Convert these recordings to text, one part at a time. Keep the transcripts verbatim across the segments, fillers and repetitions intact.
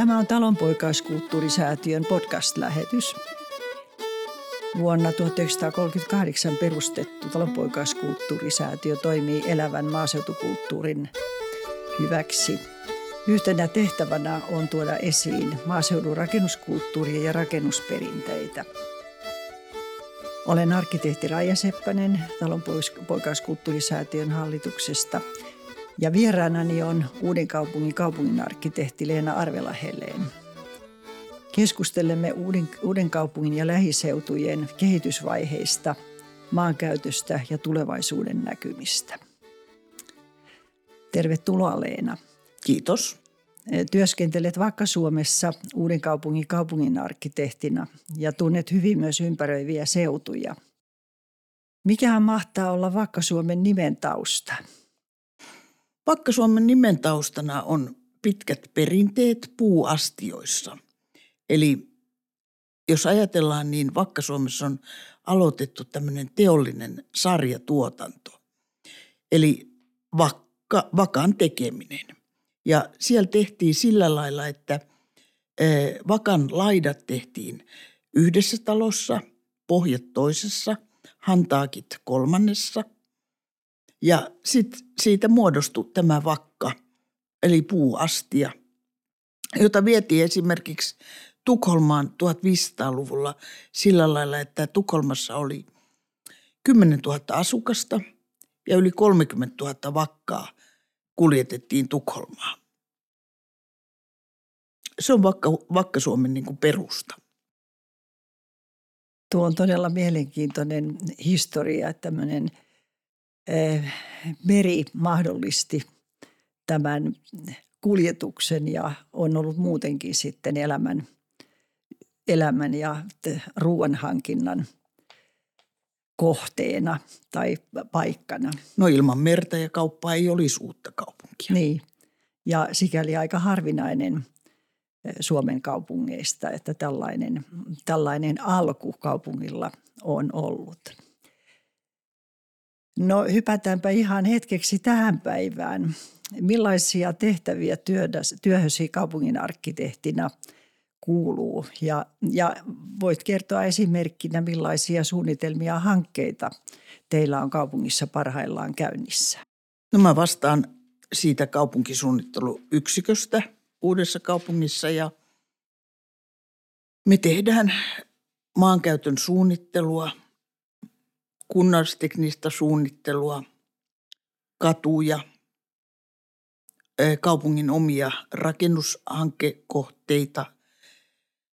Tämä on Talonpoikaiskulttuurisäätiön podcast-lähetys. Vuonna tuhatyhdeksänsataakolmekymmentäkahdeksan perustettu Talonpoikaiskulttuurisäätiö toimii elävän maaseutukulttuurin hyväksi. Yhtenä tehtävänä on tuoda esiin maaseudun rakennuskulttuuria ja rakennusperinteitä. Olen arkkitehti Raija Seppänen Talonpoikaiskulttuurisäätiön hallituksesta ja vieraanani on Uudenkaupungin kaupunginarkkitehti Leena Arvela-Helleen. Keskustelemme Uudenkaupungin ja lähiseutujen kehitysvaiheista, maankäytöstä ja tulevaisuuden näkymistä. Tervetuloa Leena. Kiitos. Työskentelet Vakka-Suomessa Uudenkaupungin kaupunginarkkitehtina ja tunnet hyvin myös ympäröiviä seutuja. Mikähän mahtaa olla Vakka-Suomen nimen tausta? Vakka-Suomen nimen taustana on pitkät perinteet puuastioissa. Eli jos ajatellaan, niin Vakka-Suomessa on aloitettu tämmöinen teollinen sarjatuotanto, eli vakka, vakan tekeminen. Ja siellä tehtiin sillä lailla, että vakan laidat tehtiin yhdessä talossa, pohjat toisessa, hantaakit kolmannessa. Ja sitten siitä muodostui tämä vakka, eli puuastia, jota vietiin esimerkiksi Tukholmaan viisitoistasataa-luvulla sillä lailla, että Tukholmassa oli kymmenentuhatta asukasta ja yli kolmekymmentätuhatta vakkaa kuljetettiin Tukholmaan. Se on vakka, Vakka-Suomen niin kuin perusta. Tuo on todella mielenkiintoinen historia, että tämmöinen eh, meri mahdollisti tämän kuljetuksen ja on ollut muutenkin sitten elämän elämän ja ruoan hankinnan kohteena tai paikkana. No ilman merta ja kauppaa ei olisi uutta kaupunkia. Niin, ja sikäli aika harvinainen Suomen kaupungeista, että tällainen, tällainen alku kaupungilla on ollut. No hypätäänpä ihan hetkeksi tähän päivään. Millaisia tehtäviä työhösi kaupunginarkkitehtina kuuluu ja, ja voit kertoa esimerkkinä, millaisia suunnitelmia ja hankkeita teillä on kaupungissa parhaillaan käynnissä? No mä vastaan siitä kaupunkisuunnitteluyksiköstä Uudessa kaupungissa ja me tehdään maankäytön suunnittelua, kunnallisteknistä suunnittelua, katuja, kaupungin omia rakennushankekohteita.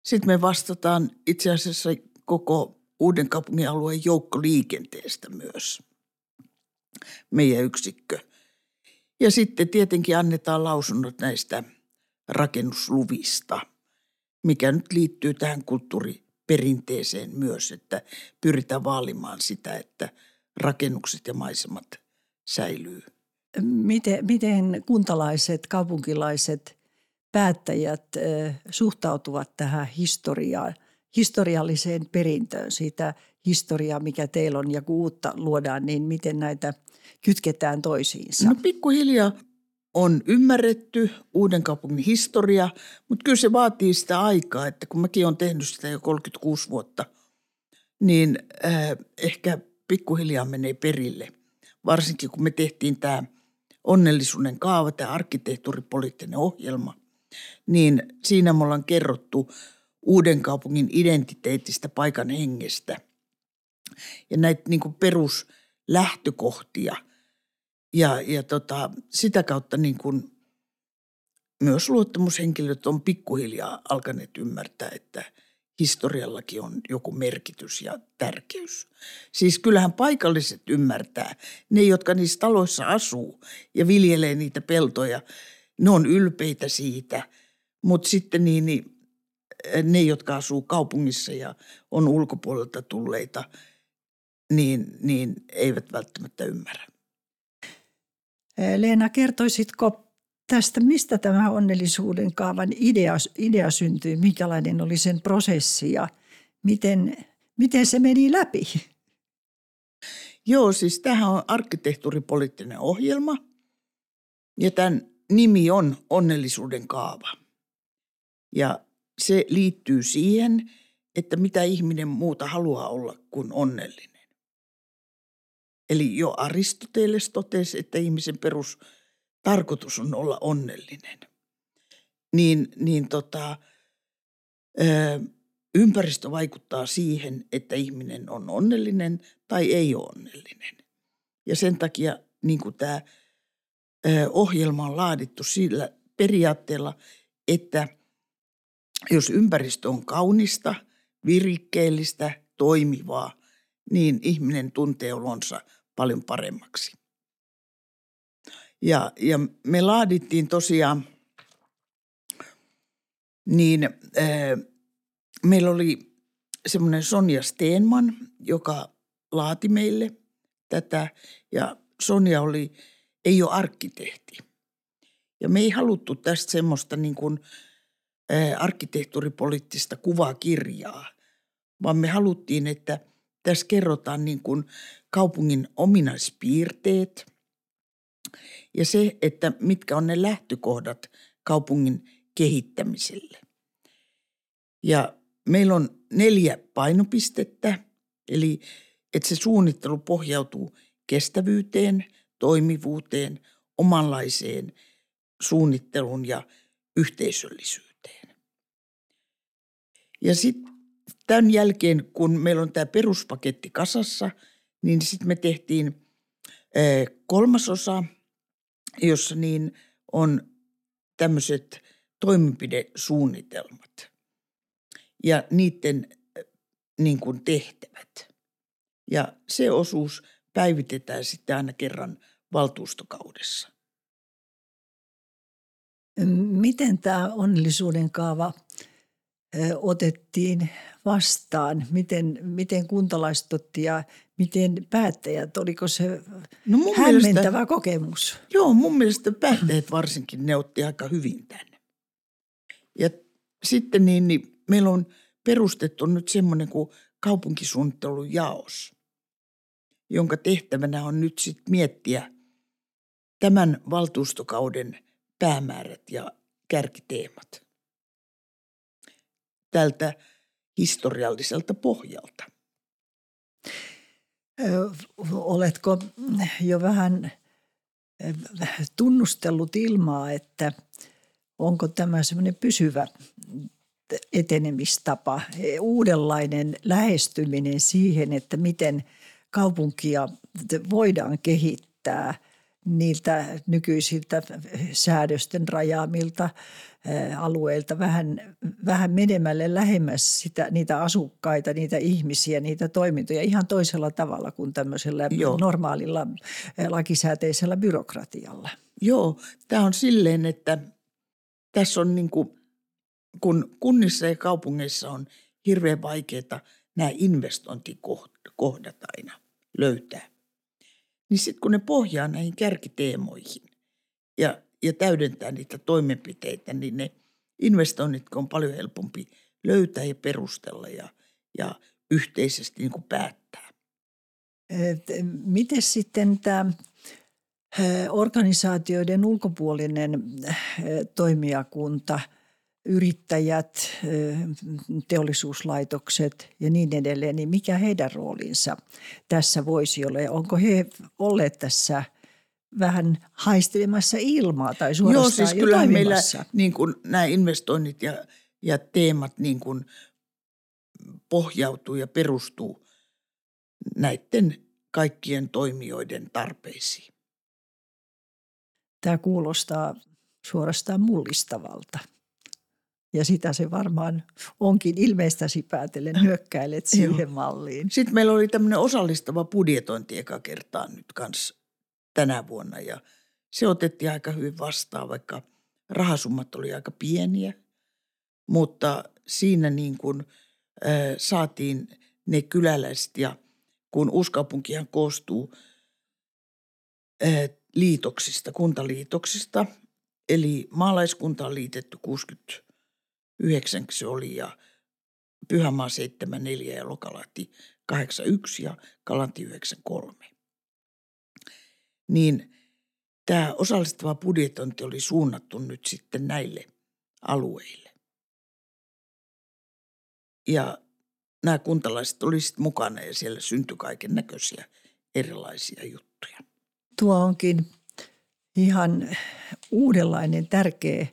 Sitten me vastataan itse asiassa koko Uuden kaupungin alueen joukkoliikenteestä myös, meidän yksikkö. Ja sitten tietenkin annetaan lausunnot näistä rakennusluvista, mikä nyt liittyy tähän kulttuuriperinteeseen myös, että pyritään vaalimaan sitä, että rakennukset ja maisemat säilyy. Miten, miten kuntalaiset, kaupunkilaiset päättäjät suhtautuvat tähän historiaan, historialliseen perintöön, siitä historiaa, mikä teillä on ja kun uutta luodaan, niin miten näitä kytketään toisiinsa? No pikkuhiljaa on ymmärretty Uuden kaupungin historia, mutta kyllä se vaatii sitä aikaa, että kun mäkin olen tehnyt sitä jo kolmekymmentäkuusi vuotta, niin ehkä pikkuhiljaa menee perille, varsinkin kun me tehtiin tämä onnellisuuden kaava, tämä arkkitehtuuripoliittinen ohjelma. Niin siinä me ollaan kerrottu Uuden kaupungin identiteetistä, paikan hengestä ja näitä niin kuin peruslähtökohtia. Ja, ja tota, sitä kautta niin kuin myös luottamushenkilöt on pikkuhiljaa alkaneet ymmärtää, että historiallakin on joku merkitys ja tärkeys. Siis kyllähän paikalliset ymmärtää, ne jotka niissä taloissa asuu ja viljelee niitä peltoja. Ne on ylpeitä siitä, mutta sitten niin, niin, ne, jotka asuu kaupungissa ja on ulkopuolelta tulleita, niin, niin eivät välttämättä ymmärrä. Leena, kertoisitko tästä, mistä tämä onnellisuuden kaavan idea, idea syntyi, minkälainen oli sen prosessi ja miten, miten se meni läpi? Joo, siis tämähän on arkkitehtuuripoliittinen ohjelma ja tämän nimi on onnellisuuden kaava. Ja se liittyy siihen, että mitä ihminen muuta haluaa olla kuin onnellinen. Eli jo Aristoteles totesi, että ihmisen perustarkoitus on olla onnellinen. Niin, niin tota, ympäristö vaikuttaa siihen, että ihminen on onnellinen tai ei ole onnellinen. Ja sen takia niin kuin tämä ohjelma on laadittu sillä periaatteella, että jos ympäristö on kaunista, virikkeellistä, toimivaa, niin ihminen tuntee olonsa paljon paremmaksi. Ja, ja me laadittiin tosiaan, niin äh, meillä oli semmoinen Sonja Steenman, joka laati meille tätä, ja Sonja oli, ei ole arkkitehti. Ja me ei haluttu tästä semmoista niin kuin äh, arkkitehtuuripoliittista kuvakirjaa, vaan me haluttiin, että tässä kerrotaan niin kuin kaupungin ominaispiirteet ja se, että mitkä on ne lähtökohdat kaupungin kehittämiselle. Ja meillä on neljä painopistettä, eli että se suunnittelu pohjautuu kestävyyteen, toimivuuteen, omanlaiseen suunnitteluun ja yhteisöllisyyteen. Ja sitten tämän jälkeen, kun meillä on tämä peruspaketti kasassa, niin sitten me tehtiin kolmas osa, jossa niin on tämmöiset toimenpidesuunnitelmat ja niiden niin kuin tehtävät. Ja se osuus päivitetään sitten aina kerran valtuustokaudessa. Miten tämä onnellisuuden kaava otettiin vastaan? Miten, miten kuntalaiset otti ja miten päättäjät? Oliko se no mun hämmentävä mielestä, kokemus? Joo, mun mielestä päättäjät varsinkin ne otti aika hyvin tämän. Ja sitten niin, niin meillä on perustettu nyt semmoinen kuin kaupunkisuunnittelun jaos, jonka tehtävänä on nyt sitten miettiä tämän valtuustokauden päämäärät ja kärkiteemat tältä historialliselta pohjalta. Oletko jo vähän tunnustellut ilmaa, että onko tämä semmoinen pysyvä etenemistapa, uudenlainen lähestyminen siihen, että miten kaupunkia voidaan kehittää niiltä nykyisiltä säädösten rajaamilta alueilta vähän, vähän menemälle lähemmäs sitä, niitä asukkaita, niitä ihmisiä, niitä toimintoja ihan toisella tavalla kuin tämmöisellä Joo. normaalilla lakisääteisellä byrokratialla. Joo, tämä on silleen, että tässä on niin kuin, kun kunnissa ja kaupungeissa on hirveän vaikeaa nämä investointikohdat aina löytää, niin sitten kun ne pohjaa näihin kärkiteemoihin ja, ja täydentää niitä toimenpiteitä, niin ne investoinnit on paljon helpompi löytää ja perustella ja, ja yhteisesti niin kuin päättää. Miten sitten tämä organisaatioiden ulkopuolinen toimijakunta, yrittäjät, teollisuuslaitokset ja niin edelleen, niin mikä heidän roolinsa tässä voisi olla? Ja onko he olleet tässä vähän haistelemassa ilmaa tai suorastaan Joo, siis jo kyllähän meillä niin kuin nämä investoinnit ja, ja teemat niin kuin pohjautuu ja perustuu näiden kaikkien toimijoiden tarpeisiin. Tämä kuulostaa suorastaan mullistavalta ja sitä se varmaan onkin ilmeistäsi päätellen hyökkäilet siihen malliin. Sitten meillä oli tämmöinen osallistava budjetointi eka kertaa nyt kanssa tänä vuonna ja se otettiin aika hyvin vastaan, vaikka rahasummat oli aika pieniä, mutta siinä niin kuin äh, saatiin ne kyläläiset ja kun uuskaupunkihan koostuu äh, liitoksista, kuntaliitoksista. Eli maalaiskunta on liitetty kuusikymmentäyhdeksän, se oli, ja Pyhämaa seitsemänkymmentäneljä ja Lokalahti kahdeksankymmentäyksi ja Kalantti yhdeksänkymmentäkolme. Niin tämä osallistava budjetointi oli suunnattu nyt sitten näille alueille. Ja nämä kuntalaiset oli sitten mukana ja siellä syntyi kaiken näköisiä erilaisia juttuja. Tuo onkin ihan uudenlainen, tärkeä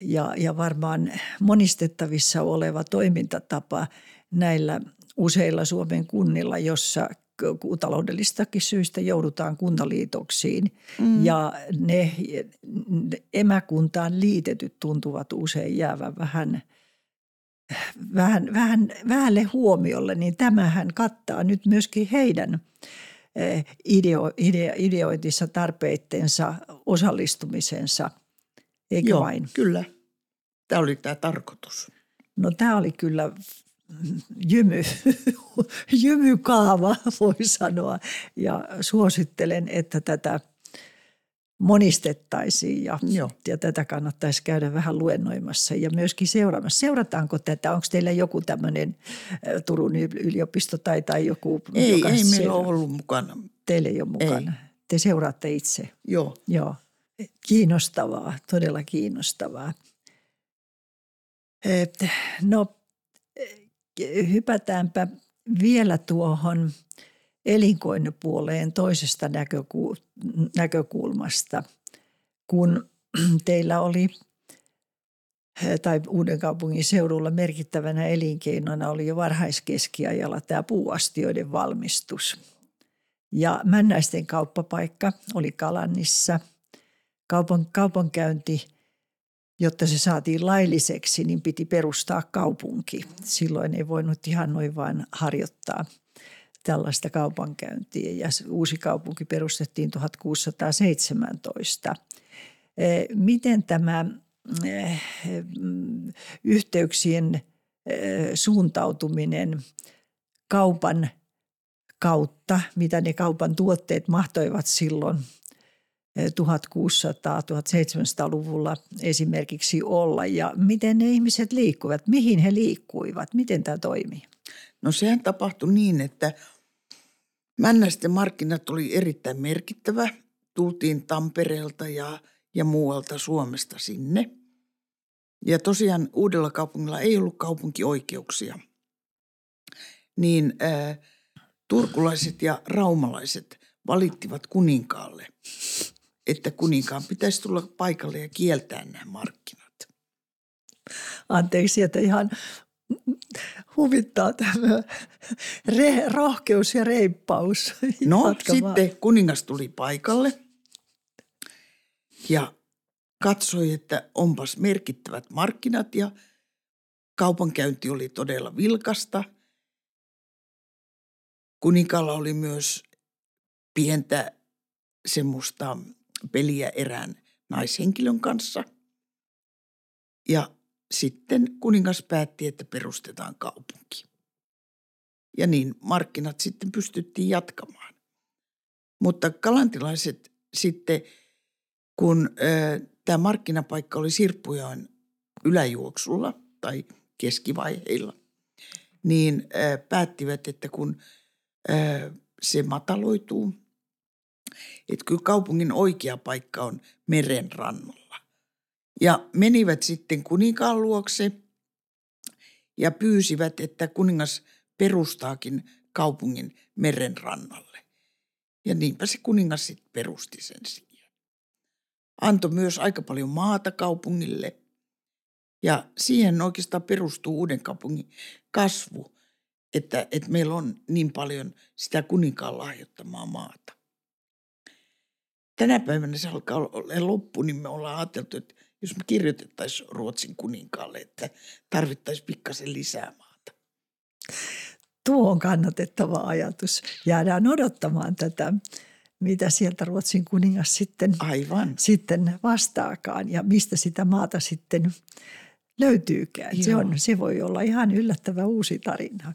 ja, ja varmaan monistettavissa oleva toimintatapa näillä useilla Suomen kunnilla, jossa taloudellistakin syistä joudutaan kuntaliitoksiin mm. ja ne emäkuntaan liitetyt tuntuvat usein jäävän vähän vähän, vähän vähälle huomiolle, niin tämähän kattaa nyt myöskin heidän ideo, ideo, ideoitissa tarpeittensa, osallistumisensa, eikö Joo, vain? Kyllä. Tämä oli tämä tarkoitus. No tämä oli kyllä jymy, jymykaava voi sanoa ja suosittelen, että tätä monistettaisiin ja, ja tätä kannattaisi käydä vähän luennoimassa ja myöskin seuraamassa. Seurataanko tätä? Onko teillä joku tämmöinen Turun yliopisto tai, tai joku? Ei, joka ei meillä ole ollut mukana. Teillä ei ole mukana. Ei. Te seuraatte itse? Joo. Joo. Kiinnostavaa, todella kiinnostavaa. Et, no hypätäänpä vielä tuohon elinkeinopuoleen toisesta näköku- näkökulmasta, kun teillä oli tai Uudenkaupungin seudulla merkittävänä elinkeinona oli jo varhaiskeskiajalla tämä puuastioiden valmistus. Ja Männäisten kauppapaikka oli Kalannissa. Kaupan, kaupankäynti, jotta se saatiin lailliseksi, niin piti perustaa kaupunki. Silloin ei voinut ihan noin vain harjoittaa tällaista kaupankäyntiä ja uusi kaupunki perustettiin tuhatkuusisataaseitsemäntoista. Miten tämä yhteyksien suuntautuminen kaupan kautta, mitä ne kaupan tuotteet mahtoivat silloin tuhatkuusisataa-tuhatseitsemänsataaluvulla esimerkiksi olla ja miten ne ihmiset liikkuivat, mihin he liikkuivat, miten tämä toimii? No sehän tapahtui niin, että Männäisten markkinat oli erittäin merkittävä. Tultiin Tampereelta ja, ja muualta Suomesta sinne. Ja tosiaan Uudella kaupungilla ei ollut kaupunkioikeuksia. Niin ää, turkulaiset ja raumalaiset valittivat kuninkaalle, että kuninkaan pitäisi tulla paikalle ja kieltää nämä markkinat. Anteeksi, että ihan huvittaa tämä re- rohkeus ja reippaus. No jatkamaan. Sitten kuningas tuli paikalle ja katsoi, että onpas merkittävät markkinat ja kaupankäynti oli todella vilkasta. Kuninkaalla oli myös pientä semmoista peliä erään naishenkilön kanssa ja sitten kuningas päätti, että perustetaan kaupunki. Ja niin markkinat sitten pystyttiin jatkamaan. Mutta kalantilaiset sitten, kun tämä markkinapaikka oli Sirppujoen yläjuoksulla tai keskivaiheilla, niin ö, päättivät, että kun ö, se mataloituu, että kyllä kaupungin oikea paikka on meren rannalla. Ja menivät sitten kuninkaan luokse ja pyysivät, että kuningas perustaakin kaupungin meren rannalle. Ja niinpä se kuningas sitten perusti sen siihen. Antoi myös aika paljon maata kaupungille ja siihen oikeastaan perustuu Uudenkaupungin kasvu, että, että meillä on niin paljon sitä kuninkaan lahjoittamaa maata. Tänä päivänä se alkaa olla loppu, niin me ollaan ajateltu, että jos me kirjoitettaisiin Ruotsin kuninkaalle, että tarvittaisiin pikkasen lisää maata. Tuo on kannatettava ajatus. Jäädään odottamaan tätä, mitä sieltä Ruotsin kuningas sitten, Aivan. sitten vastaakaan ja mistä sitä maata sitten löytyykään. Se, on, se voi olla ihan yllättävä uusi tarina.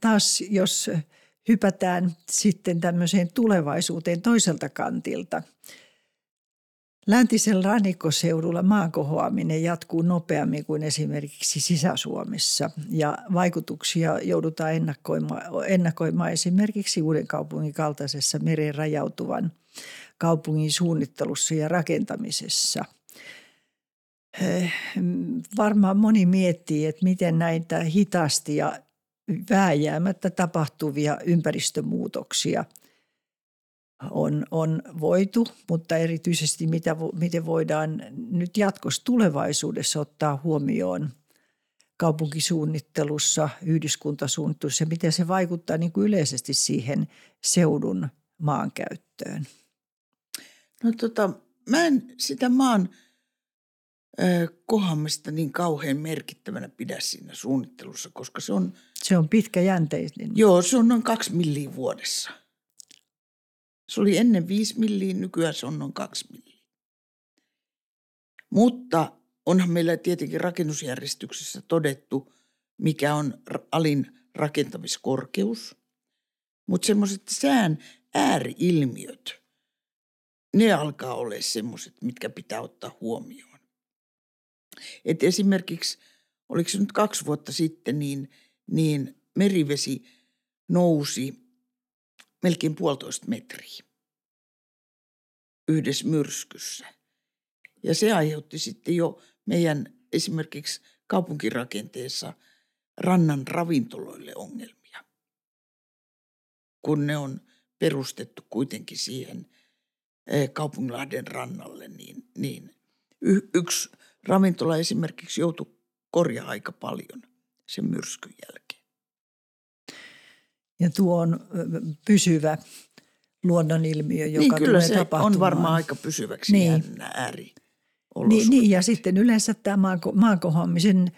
Taas jos hypätään sitten tämmöiseen tulevaisuuteen toiselta kantilta. Läntisellä rannikkoseudulla maankohoaminen jatkuu nopeammin kuin esimerkiksi Sisä-Suomessa ja vaikutuksia joudutaan ennakoimaan, ennakoimaan esimerkiksi Uudenkaupungin kaltaisessa meren rajautuvan kaupungin suunnittelussa ja rakentamisessa. varmaan moni miettii, että miten näitä hitaasti ja vääjäämättä tapahtuvia ympäristömuutoksia on, on voitu, mutta erityisesti mitä, miten voidaan nyt jatkossa tulevaisuudessa ottaa huomioon kaupunkisuunnittelussa, yhdyskuntasuunnittelussa ja miten se vaikuttaa niin kuin yleisesti siihen seudun maankäyttöön. No tota, mä en sitä maan kohaamista niin kauhean merkittävänä pidä siinä suunnittelussa, koska se on... Se on pitkäjänteinen. Joo, se on noin kaksi milliä vuodessa. Se oli ennen viisi milliä, nykyään se on noin kaksi milliä. Mutta onhan meillä tietenkin rakennusjärjestyksessä todettu, mikä on alin rakentamiskorkeus. Mutta semmoiset sään ääriilmiöt, ne alkaa olla semmoiset, mitkä pitää ottaa huomioon. Et esimerkiksi, oliko se nyt kaksi vuotta sitten, niin, niin merivesi nousi melkein puolitoista metriä yhdessä myrskyssä. Ja se aiheutti sitten jo meidän esimerkiksi kaupunkirakenteessa rannan ravintoloille ongelmia, kun ne on perustettu kuitenkin siihen Kaupunginlahden rannalle, niin, niin y- yksi... Ravintola esimerkiksi joutui korjaa aika paljon sen myrskyn jälkeen. Ja tuo on pysyvä luonnonilmiö, joka niin, tulee tapahtumaan. Niin kyllä se on varmaan aika pysyväksi niin. ääri niin, niin ja sitten yleensä tämä maankohoamisen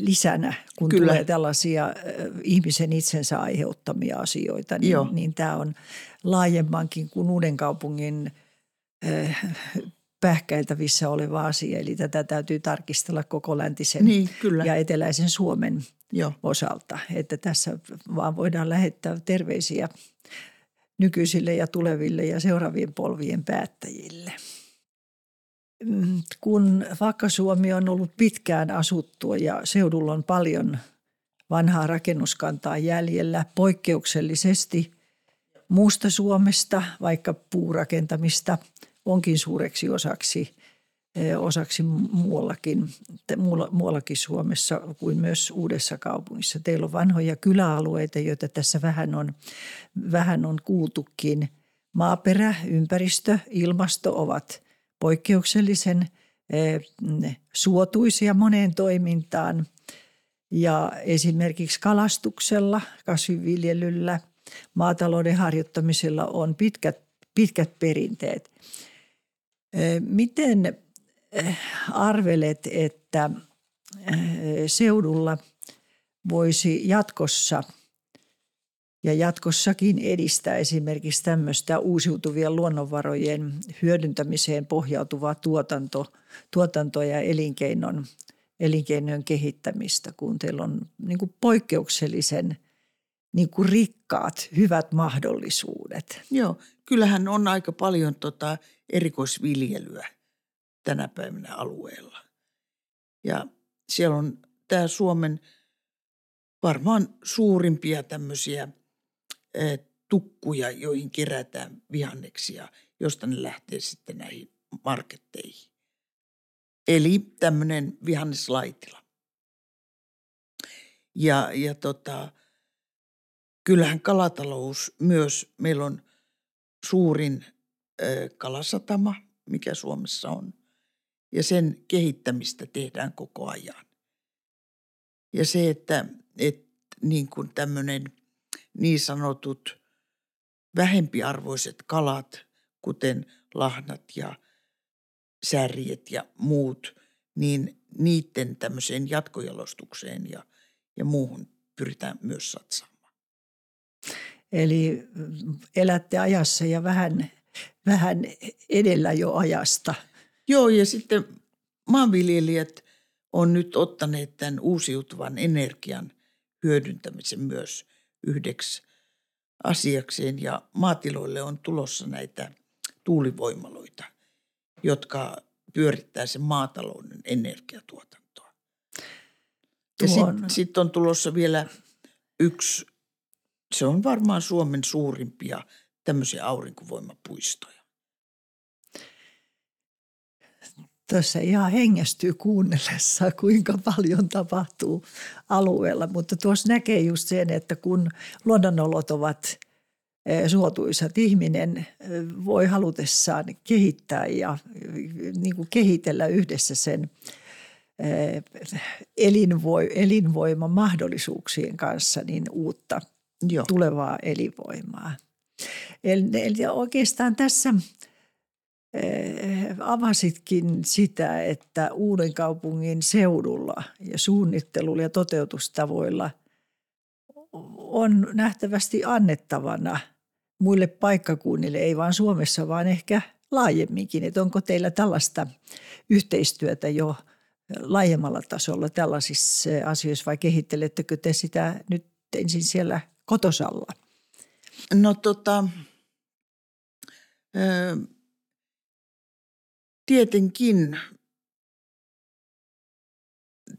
lisänä, kun kyllä. tulee tällaisia ihmisen itsensä aiheuttamia asioita, niin, niin tämä on laajemmankin kuin Uudenkaupungin pähkäiltävissä oleva asia, eli tätä täytyy tarkistella koko läntisen niin, ja eteläisen Suomen Joo. osalta. Että tässä vaan voidaan lähettää terveisiä nykyisille ja tuleville ja seuraavien polvien päättäjille. Kun Vakka-Suomi on ollut pitkään asuttua ja seudulla on paljon vanhaa rakennuskantaa jäljellä poikkeuksellisesti muusta Suomesta, vaikka puurakentamista – onkin suureksi osaksi, osaksi muuallakin, muuallakin Suomessa kuin myös Uudessa kaupungissa. Teillä on vanhoja kyläalueita, joita tässä vähän on, vähän on kuultukin. Maaperä, ympäristö, ilmasto ovat poikkeuksellisen suotuisia moneen toimintaan. Ja esimerkiksi kalastuksella, kasvinviljelyllä, maatalouden harjoittamisella on pitkät, pitkät perinteet. Miten arvelet, että seudulla voisi jatkossa ja jatkossakin edistää esimerkiksi tämmöistä uusiutuvien luonnonvarojen hyödyntämiseen pohjautuvaa tuotanto, tuotantoa ja elinkeinon, elinkeinojen kehittämistä, kun teillä on niin kuin poikkeuksellisen niin kuin rikkaat, hyvät mahdollisuudet? Joo, kyllähän on aika paljon tota erikoisviljelyä tänä päivänä alueella. Ja siellä on tämä Suomen varmaan suurimpia tämmöisiä e, tukkuja, joihin kerätään vihanneksia, josta ne lähtee sitten näihin marketteihin. Eli tämmöinen vihanneslaitila. Ja, ja tota, kyllähän kalatalous myös, meillä on suurin kalasatama, mikä Suomessa on, ja sen kehittämistä tehdään koko ajan. Ja se, että, että niin kuin tämmöinen niin sanotut vähempiarvoiset kalat, kuten lahnat ja särjet ja muut, niin niiden tämmöiseen jatkojalostukseen ja, ja muuhun pyritään myös satsaamaan. Eli elätte ajassa ja vähän... Vähän edellä jo ajasta. Joo, ja sitten maanviljelijät on nyt ottaneet tämän uusiutuvan energian hyödyntämisen myös yhdeksi asiakseen. Ja maatiloille on tulossa näitä tuulivoimaloita, jotka pyörittää sen maatalouden energiatuotantoa. Ja sitten sit on tulossa vielä yksi, se on varmaan Suomen suurimpia tämmöisiä aurinkovoimapuistoja. Tuossa ihan hengästyy kuunnellessa, kuinka paljon tapahtuu alueella. Mutta tuossa näkee just sen, että kun luonnonolot ovat suotuisat, ihminen voi halutessaan kehittää ja niin kuin kehitellä yhdessä sen elinvoiman mahdollisuuksien kanssa niin uutta Joo. tulevaa elinvoimaa. Eli oikeastaan tässä avasitkin sitä, että Uudenkaupungin seudulla ja suunnittelulla ja toteutustavoilla on nähtävästi annettavana muille paikkakunnille, ei vain Suomessa, vaan ehkä laajemminkin. Että onko teillä tällaista yhteistyötä jo laajemmalla tasolla tällaisissa asioissa vai kehittelettekö te sitä nyt ensin siellä kotosalla? No tota, öö, tietenkin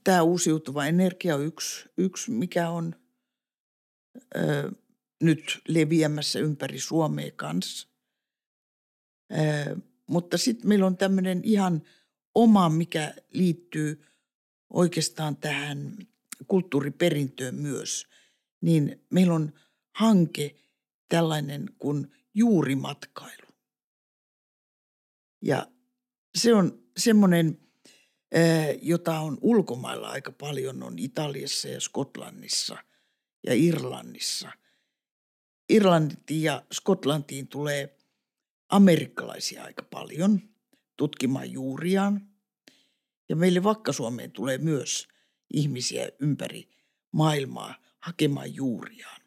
tämä uusiutuva energia on yksi, yksi mikä on öö, nyt leviämässä ympäri Suomea kanssa. Öö, mutta sitten meillä on tämmöinen ihan oma, mikä liittyy oikeastaan tähän kulttuuriperintöön myös, niin meillä on hanke tällainen kuin juurimatkailu. Ja se on semmoinen, jota on ulkomailla aika paljon, on Italiassa ja Skotlannissa ja Irlannissa. Irlantiin ja Skotlantiin tulee amerikkalaisia aika paljon tutkimaan juuriaan. Ja meille Vakka-Suomeen tulee myös ihmisiä ympäri maailmaa hakemaan juuriaan.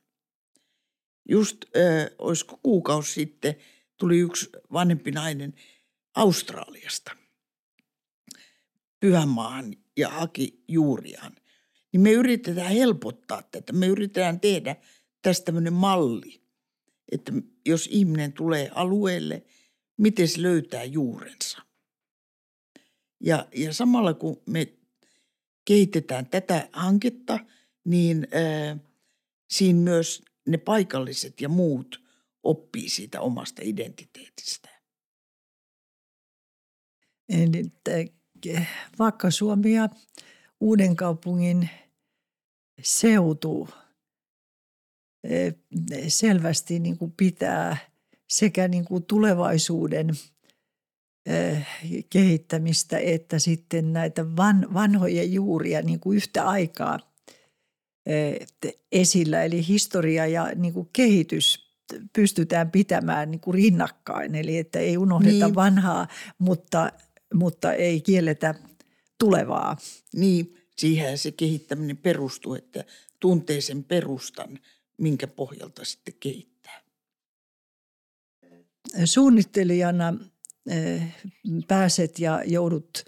Just, äh, olisiko kuukausi sitten, tuli yksi vanhempi nainen Australiasta Pyhämaahan ja haki juuriaan. Niin me yritetään helpottaa tätä. Me yritetään tehdä tästä tämmöinen malli, että jos ihminen tulee alueelle, miten se löytää juurensa. Ja, ja samalla kun me kehitetään tätä hanketta, niin äh, siinä myös ne paikalliset ja muut oppii siitä omasta identiteetistään. Eli Vakka-Suomi ja Uudenkaupungin seutu selvästi niin kuin pitää sekä niin kuin tulevaisuuden kehittämistä että sitten näitä vanhoja juuria niin kuin yhtä aikaa esillä. Eli historia ja niin kuin kehitys pystytään pitämään niin kuin rinnakkain, eli että ei unohdeta niin. vanhaa, mutta, mutta ei kielletä tulevaa. Niin, siihen se kehittäminen perustuu, että tuntee sen perustan, minkä pohjalta sitten kehittää. Suunnittelijana pääset ja joudut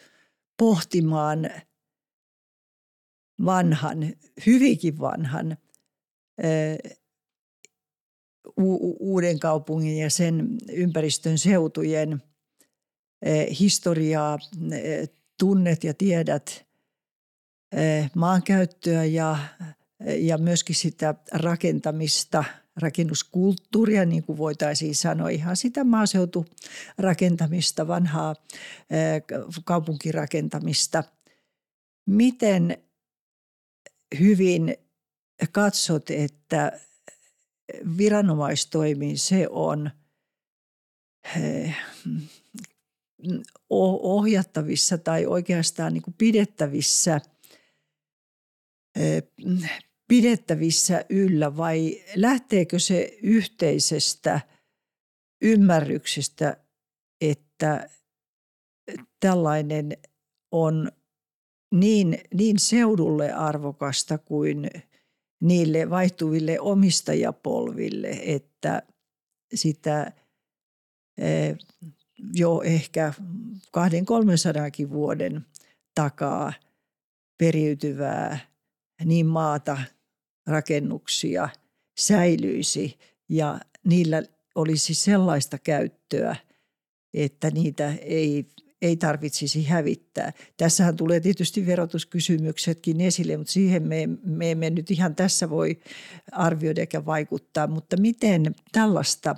pohtimaan vanhan, hyvinkin vanhan U- Uudenkaupungin ja sen ympäristön seutujen historiaa, tunnet ja tiedät maankäyttöä ja, ja myöskin sitä rakentamista, rakennuskulttuuria, niin kuin voitaisiin sanoa, ihan sitä maaseuturakentamista, vanhaa kaupunkirakentamista. Miten hyvin katsot, että viranomaistoimiin se on ohjattavissa tai oikeastaan niin kuin pidettävissä, pidettävissä yllä, vai lähteekö se yhteisestä ymmärryksestä, että tällainen on niin, niin seudulle arvokasta kuin niille vaihtuville omistajapolville, että sitä jo ehkä kahden kolmensadankin vuoden takaa periytyvää niin maata, rakennuksia säilyisi ja niillä olisi sellaista käyttöä, että niitä ei ei tarvitsisi hävittää. Tässähän tulee tietysti verotuskysymyksetkin esille, mutta siihen me, me emme nyt ihan tässä voi arvioida eikä vaikuttaa. Mutta miten tällaista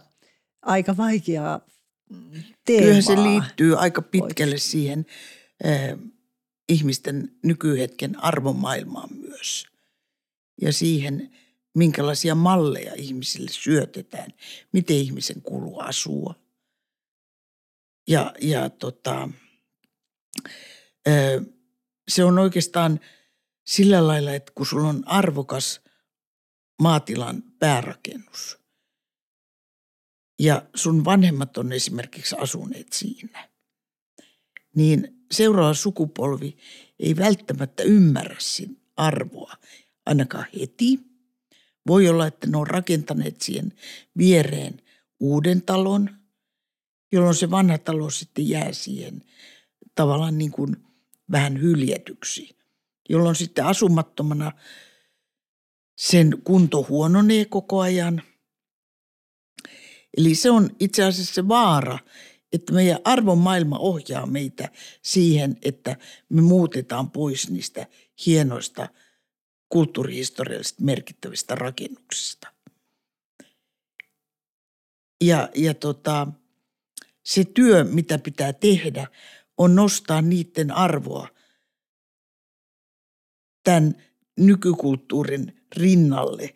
aika vaikeaa teemaa? Kyllähän se liittyy aika pitkälle siihen eh, ihmisten nykyhetken arvomaailmaan myös ja siihen, minkälaisia malleja ihmisille syötetään, miten ihmisen kuuluu asua. Ja, ja tota, eh, se on oikeastaan sillä lailla, että kun sulla on arvokas maatilan päärakennus ja sun vanhemmat on esimerkiksi asuneet siinä, niin seuraava sukupolvi ei välttämättä ymmärrä sen arvoa ainakaan heti. Voi olla, että ne on rakentaneet siihen viereen uuden talon, jolloin se vanha talo sitten jää siihen tavallaan niin kuin vähän hyljätyksi, jolloin sitten asumattomana sen kunto huononee koko ajan. Eli se on itse asiassa se vaara, että meidän arvomaailma ohjaa meitä siihen, että me muutetaan pois niistä hienoista kulttuurihistoriallisesti merkittävistä rakennuksista. Ja, ja tota, se työ, mitä pitää tehdä, on nostaa niiden arvoa tämän nykykulttuurin rinnalle,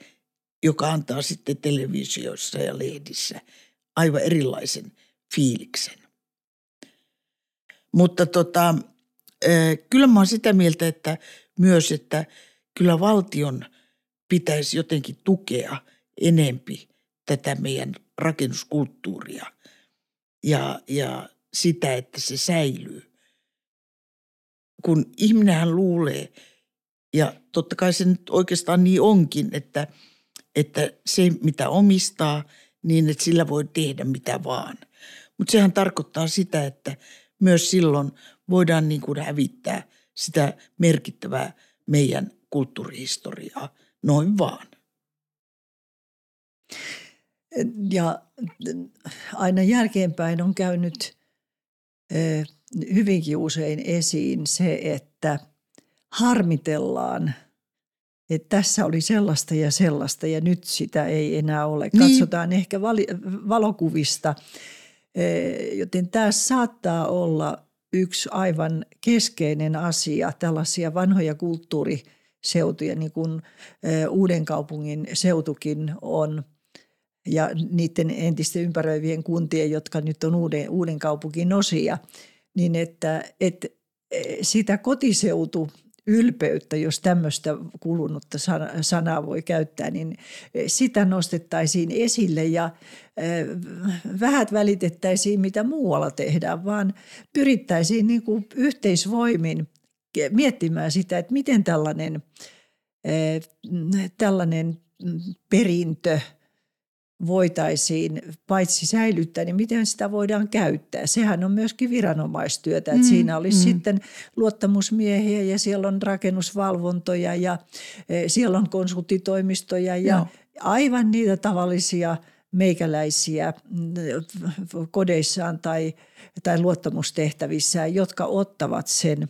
joka antaa sitten televisioissa ja lehdissä aivan erilaisen fiiliksen. Mutta tota, kyllä mä oon sitä mieltä, että myös, että kyllä valtion pitäisi jotenkin tukea enempi tätä meidän rakennuskulttuuria ja, ja sitä, että se säilyy. Kun ihminenhän luulee, ja totta kai se nyt oikeastaan niin onkin, että, että se mitä omistaa, niin että sillä voi tehdä mitä vaan. Mutta sehän tarkoittaa sitä, että myös silloin voidaan niin kuin hävittää sitä merkittävää meidän kulttuurihistoriaa noin vaan. Ja aina jälkeenpäin on käynyt hyvinkin usein esiin se, että harmitellaan, että tässä oli sellaista ja sellaista ja nyt sitä ei enää ole. Katsotaan niin. ehkä vali- valokuvista, joten tämä saattaa olla yksi aivan keskeinen asia, tällaisia vanhoja kulttuuriseutuja, niin kuin Uudenkaupungin seutukin on ja niiden entisten ympäröivien kuntien, jotka nyt on Uuden, Uudenkaupungin osia, niin että, että sitä kotiseutu ylpeyttä, jos tämmöistä kulunutta sanaa voi käyttää, niin sitä nostettaisiin esille ja vähät välitettäisiin, mitä muualla tehdään, vaan pyrittäisiin niin kuin yhteisvoimin miettimään sitä, että miten tällainen, tällainen perintö voitaisiin paitsi säilyttää, niin miten sitä voidaan käyttää. Sehän on myöskin viranomaistyötä, että mm, siinä olisi mm. sitten luottamusmiehiä ja siellä on rakennusvalvontoja ja siellä on konsulttitoimistoja ja no. aivan niitä tavallisia meikäläisiä kodeissaan tai, tai luottamustehtävissään, jotka ottavat sen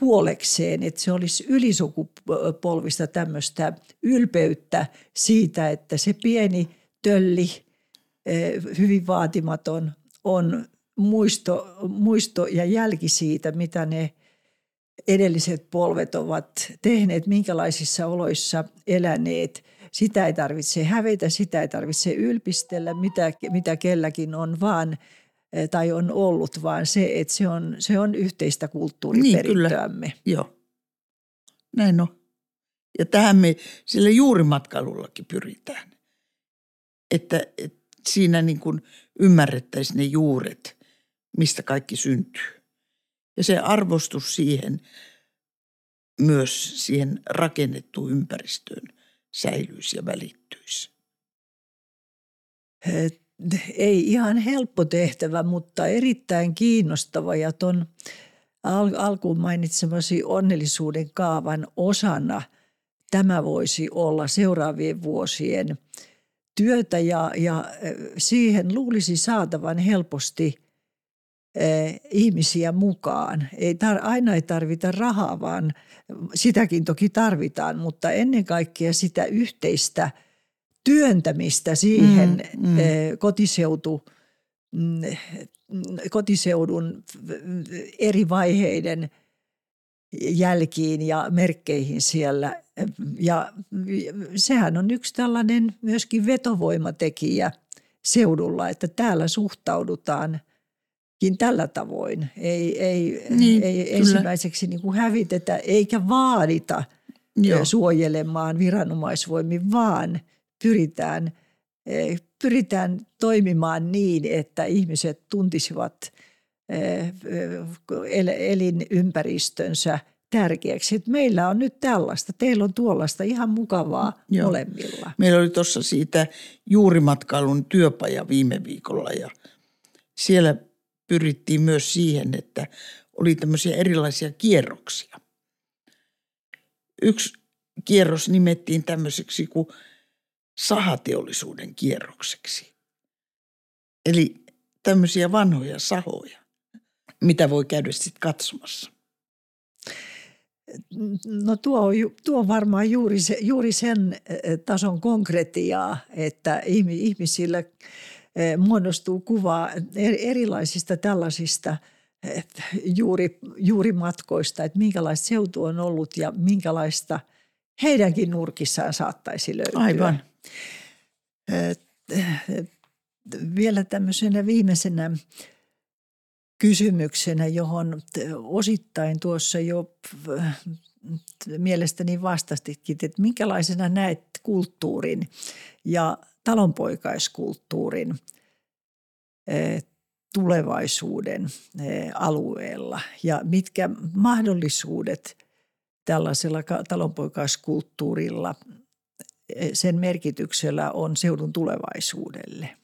huolekseen, että se olisi ylisukupolvista tämmöistä ylpeyttä siitä, että se pieni tölli, hyvin vaatimaton, on muisto, muisto ja jälki siitä, mitä ne edelliset polvet ovat tehneet, minkälaisissa oloissa eläneet. Sitä ei tarvitse hävetä, sitä ei tarvitse ylpistellä, mitä, mitä kelläkin on, vaan tai on ollut, vaan se, että se on, se on yhteistä kulttuuriperintöämme. Niin, kyllä. Joo. Näin on. Ja tähän me sillä juurimatkailullakin pyritään. Että, että siinä niin kuin ymmärrettäisiin ne juuret, mistä kaikki syntyy. Ja se arvostus siihen, myös siihen rakennettuun ympäristöön säilyisi ja välittyisi. Et. Ei ihan helppo tehtävä, mutta erittäin kiinnostava ja tuon al- alkuun mainitsemasi onnellisuuden kaavan osana tämä voisi olla seuraavien vuosien työtä ja, ja siihen luulisi saatavan helposti eh, ihmisiä mukaan. Ei tar- aina ei tarvita rahaa, vaan sitäkin toki tarvitaan, mutta ennen kaikkea sitä yhteistä työntämistä siihen mm, mm. kotiseutu kotiseudun eri vaiheiden jälkiin ja merkkeihin siellä. Ja sehän on yksi tällainen myöskin vetovoimatekijä seudulla, että täällä suhtaudutaan tällä tavoin. Ei, ei, niin, ei ensimmäiseksi niin kuin hävitetä eikä vaadita Joo. suojelemaan viranomaisvoimin, vaan pyritään, pyritään toimimaan niin, että ihmiset tuntisivat elinympäristönsä tärkeäksi. Että meillä on nyt tällaista, teillä on tuollaista, ihan mukavaa Joo. molemmilla. Meillä oli tuossa siitä juurimatkailun työpaja viime viikolla ja siellä pyrittiin myös siihen, että oli tämmöisiä erilaisia kierroksia. Yksi kierros nimettiin tämmöiseksi kuin sahateollisuuden kierrokseksi. Eli tämmöisiä vanhoja sahoja, mitä voi käydä sitten katsomassa. No tuo on, tuo on varmaan juuri, se, juuri sen tason konkretiaa, että ihmisillä muodostuu kuvaa erilaisista tällaisista juuri, juuri matkoista, että minkälaista seutu on ollut ja minkälaista heidänkin nurkissaan saattaisi löytyä. Aivan. Vielä tämmöisenä viimeisenä kysymyksenä, johon osittain tuossa jo mielestäni vastastitkin, että minkälaisena näet kulttuurin ja talonpoikaiskulttuurin tulevaisuuden alueella ja mitkä mahdollisuudet tällaisella talonpoikaiskulttuurilla sen merkityksellä on seudun tulevaisuudelle?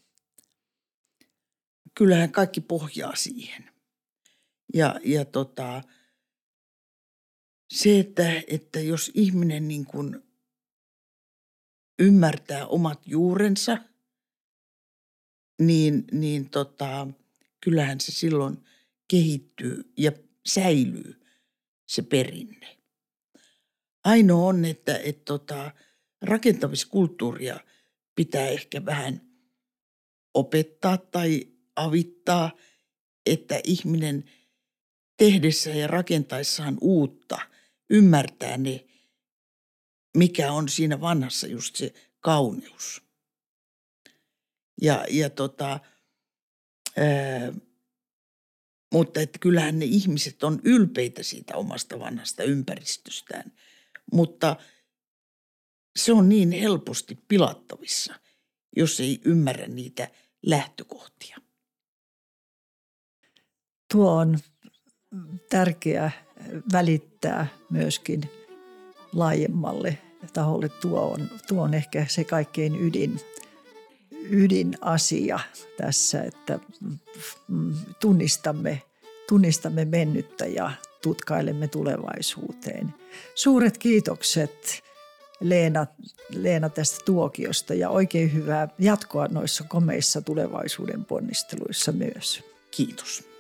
Kyllähän kaikki pohjaa siihen. Ja, ja tota, se, että, että jos ihminen niin kuin ymmärtää omat juurensa, niin, niin tota, kyllähän se silloin kehittyy ja säilyy se perinne. Ainoa on, että et tota, rakentamiskulttuuria pitää ehkä vähän opettaa tai avittaa, että ihminen tehdessä ja rakentaessaan uutta ymmärtää ne, mikä on siinä vanhassa just se kauneus. Ja, ja tota, ää, mutta että kyllähän ne ihmiset on ylpeitä siitä omasta vanhasta ympäristöstään, mutta se on niin helposti pilattavissa, jos ei ymmärrä niitä lähtökohtia. Tuo on tärkeää välittää myöskin laajemmalle taholle. Tuo on, tuo on ehkä se kaikkein ydin, ydinasia tässä, että tunnistamme, tunnistamme mennyttä ja tutkailemme tulevaisuuteen. Suuret kiitokset Leena, Leena tästä tuokiosta ja oikein hyvää jatkoa noissa komeissa tulevaisuuden ponnisteluissa myös. Kiitos.